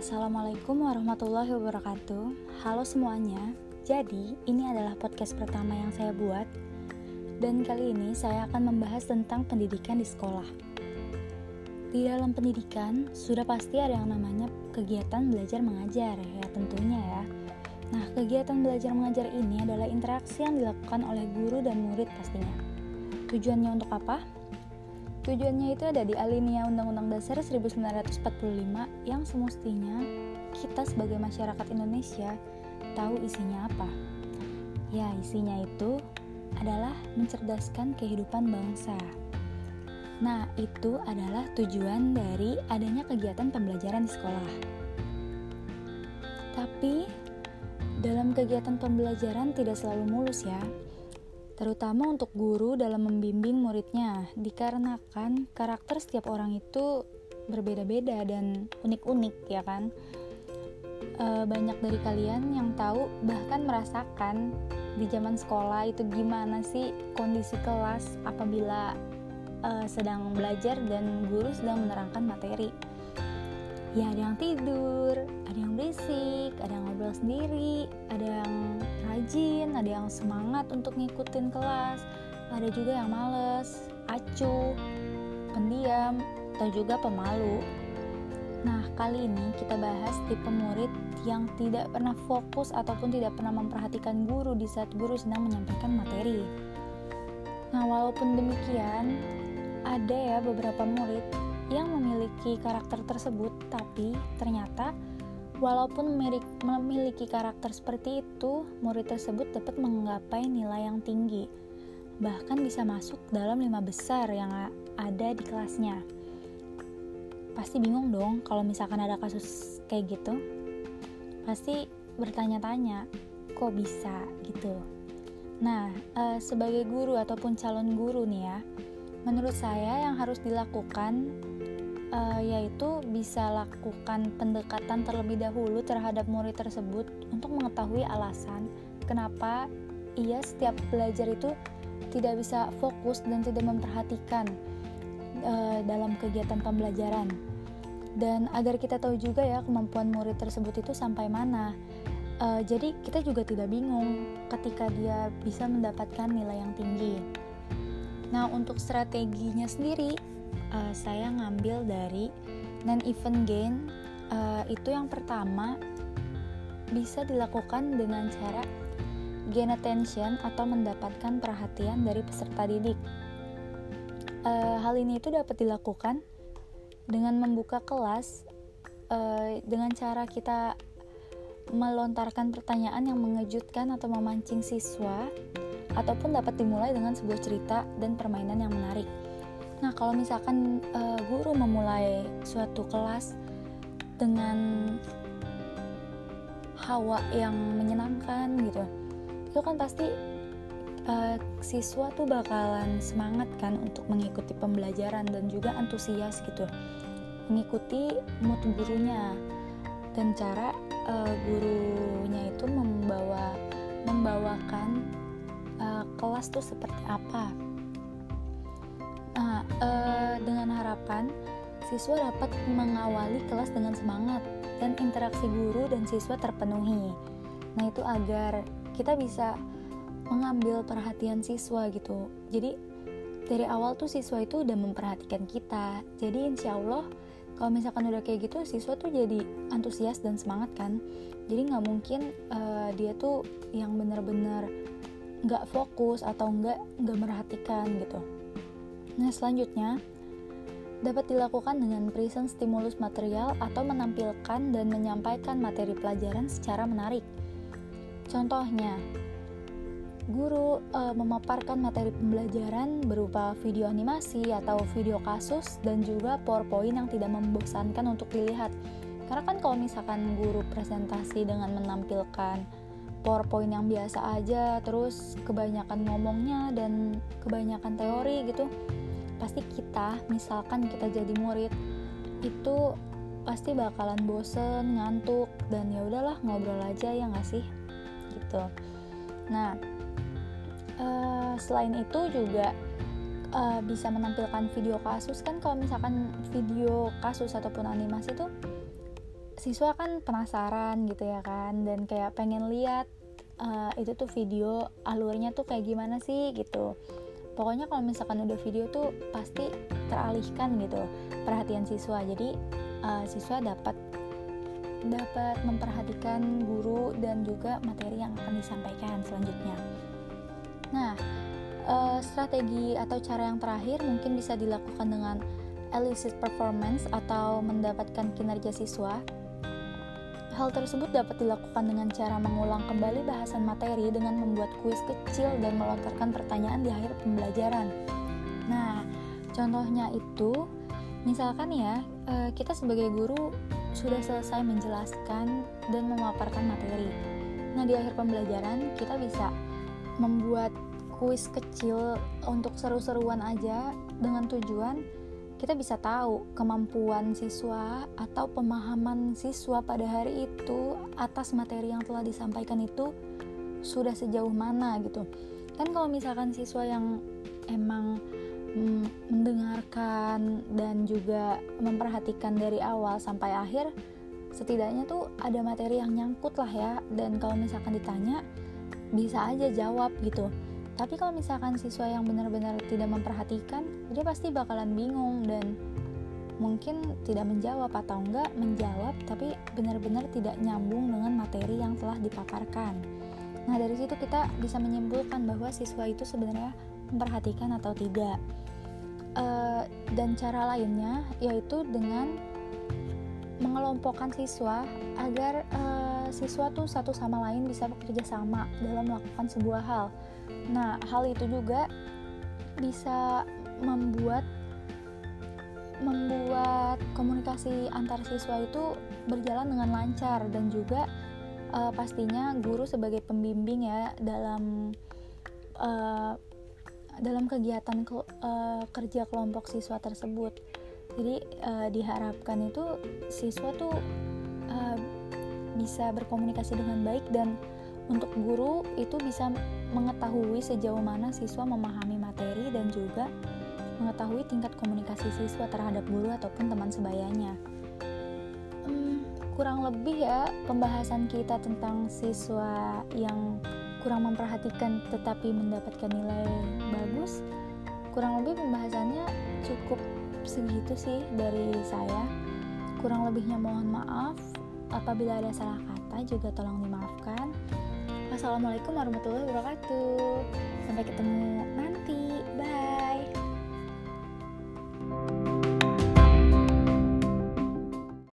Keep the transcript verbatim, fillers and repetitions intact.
Assalamualaikum warahmatullahi wabarakatuh. Halo semuanya. Jadi, ini adalah podcast pertama yang saya buat. Dan kali ini saya akan membahas tentang pendidikan di sekolah. Di dalam pendidikan, sudah pasti ada yang namanya kegiatan belajar mengajar, ya tentunya ya. Nah, kegiatan belajar mengajar ini adalah interaksi yang dilakukan oleh guru dan murid pastinya. Tujuannya untuk apa? Tujuannya itu ada di alinea Undang-Undang Dasar seribu sembilan ratus empat puluh lima yang semestinya kita sebagai masyarakat Indonesia tahu isinya apa. Ya, isinya itu adalah mencerdaskan kehidupan bangsa. Nah, itu adalah tujuan dari adanya kegiatan pembelajaran di sekolah. Tapi, dalam kegiatan pembelajaran tidak selalu mulus ya. Terutama untuk guru dalam membimbing muridnya, dikarenakan karakter setiap orang itu berbeda-beda dan unik-unik ya kan. E, banyak dari kalian yang tahu bahkan merasakan di zaman sekolah itu gimana sih kondisi kelas apabila e, sedang belajar dan guru sedang menerangkan materi. Ya, ada yang tidur, ada yang berisik, ada yang ngobrol sendiri, ada yang rajin, ada yang semangat untuk ngikutin kelas, ada juga yang males, acuh, pendiam, atau juga pemalu. Nah, kali ini kita bahas tipe murid yang tidak pernah fokus ataupun tidak pernah memperhatikan guru di saat guru sedang menyampaikan materi. Nah, walaupun demikian, ada ya beberapa murid yang memiliki karakter tersebut, tapi ternyata walaupun memiliki karakter seperti itu, murid tersebut dapat menggapai nilai yang tinggi, bahkan bisa masuk dalam lima besar yang ada di kelasnya. Pasti bingung dong kalau misalkan ada kasus kayak gitu, pasti bertanya-tanya kok bisa gitu. Nah, eh, sebagai guru ataupun calon guru nih ya, menurut saya yang harus dilakukan e, yaitu bisa lakukan pendekatan terlebih dahulu terhadap murid tersebut untuk mengetahui alasan kenapa ia setiap belajar itu tidak bisa fokus dan tidak memperhatikan e, dalam kegiatan pembelajaran. Dan agar kita tahu juga ya kemampuan murid tersebut itu sampai mana. E, jadi kita juga tidak bingung ketika dia bisa mendapatkan nilai yang tinggi. Nah, untuk strateginya sendiri, uh, saya ngambil dari non-even gain. Uh, itu yang pertama bisa dilakukan dengan cara gain attention atau mendapatkan perhatian dari peserta didik. Uh, hal ini itu dapat dilakukan dengan membuka kelas uh, dengan cara kita melontarkan pertanyaan yang mengejutkan atau memancing siswa, ataupun dapat dimulai dengan sebuah cerita dan permainan yang menarik. Nah, kalau misalkan e, guru memulai suatu kelas dengan hawa yang menyenangkan gitu, itu kan pasti e, siswa tuh bakalan semangat kan untuk mengikuti pembelajaran dan juga antusias gitu, mengikuti mood gurunya. Dan cara e, gurunya itu membawa membawakan Uh, kelas tuh seperti apa. Nah, uh, dengan harapan siswa dapat mengawali kelas dengan semangat dan interaksi guru dan siswa terpenuhi. Nah, itu agar kita bisa mengambil perhatian siswa gitu. Jadi dari awal tuh siswa itu udah memperhatikan kita. Jadi insya Allah kalau misalkan udah kayak gitu, siswa tuh jadi antusias dan semangat kan. Jadi nggak mungkin uh, dia tuh yang benar-benar nggak fokus atau nggak nggak merhatikan gitu. Nah, selanjutnya dapat dilakukan dengan present stimulus material atau menampilkan dan menyampaikan materi pelajaran secara menarik. Contohnya, guru e, memaparkan materi pembelajaran berupa video animasi atau video kasus dan juga PowerPoint yang tidak membosankan untuk dilihat. Karena kan kalau misalkan guru presentasi dengan menampilkan PowerPoint yang biasa aja, terus kebanyakan ngomongnya dan kebanyakan teori gitu, pasti kita, misalkan kita jadi murid, itu pasti bakalan bosen, ngantuk, dan ya udahlah ngobrol aja ya nggak sih, gitu. Nah, uh, selain itu juga uh, bisa menampilkan video kasus kan, kalau misalkan video kasus ataupun animasi tuh siswa kan penasaran gitu ya kan, dan kayak pengen lihat uh, itu tuh video alurnya tuh kayak gimana sih gitu. Pokoknya kalau misalkan udah video tuh pasti teralihkan gitu perhatian siswa. Jadi uh, siswa dapat dapat memperhatikan guru dan juga materi yang akan disampaikan selanjutnya. Nah, uh, strategi atau cara yang terakhir mungkin bisa dilakukan dengan elicit performance atau mendapatkan kinerja siswa. Hal tersebut dapat dilakukan dengan cara mengulang kembali bahasan materi dengan membuat kuis kecil dan melontarkan pertanyaan di akhir pembelajaran. Nah, contohnya itu, misalkan ya, kita sebagai guru sudah selesai menjelaskan dan memaparkan materi. Nah, di akhir pembelajaran kita bisa membuat kuis kecil untuk seru-seruan aja dengan tujuan kita bisa tahu kemampuan siswa atau pemahaman siswa pada hari itu atas materi yang telah disampaikan itu sudah sejauh mana gitu. Kan kalau misalkan siswa yang emang mm, mendengarkan dan juga memperhatikan dari awal sampai akhir, setidaknya tuh ada materi yang nyangkut lah ya, dan kalau misalkan ditanya bisa aja jawab gitu. Tapi kalau misalkan siswa yang benar-benar tidak memperhatikan, dia pasti bakalan bingung dan mungkin tidak menjawab atau enggak menjawab tapi benar-benar tidak nyambung dengan materi yang telah dipaparkan. Nah, dari situ kita bisa menyimpulkan bahwa siswa itu sebenarnya memperhatikan atau tidak. E, dan cara lainnya yaitu dengan mengelompokkan siswa agar e, siswa tuh satu sama lain bisa bekerja sama dalam melakukan sebuah hal. Nah, hal itu juga bisa membuat membuat komunikasi antar siswa itu berjalan dengan lancar, dan juga e, pastinya guru sebagai pembimbing ya dalam e, dalam kegiatan ke, e, kerja kelompok siswa tersebut. Jadi e, diharapkan itu siswa tuh e, bisa berkomunikasi dengan baik, dan untuk guru itu bisa mengetahui sejauh mana siswa memahami materi dan juga mengetahui tingkat komunikasi siswa terhadap guru ataupun teman sebayanya. Hmm, kurang lebih ya pembahasan kita tentang siswa yang kurang memperhatikan tetapi mendapatkan nilai bagus. Kurang lebih pembahasannya cukup segitu sih dari saya. Kurang lebihnya mohon maaf, apabila ada salah kata juga tolong dimaafkan. Assalamualaikum warahmatullahi wabarakatuh. Sampai ketemu nanti.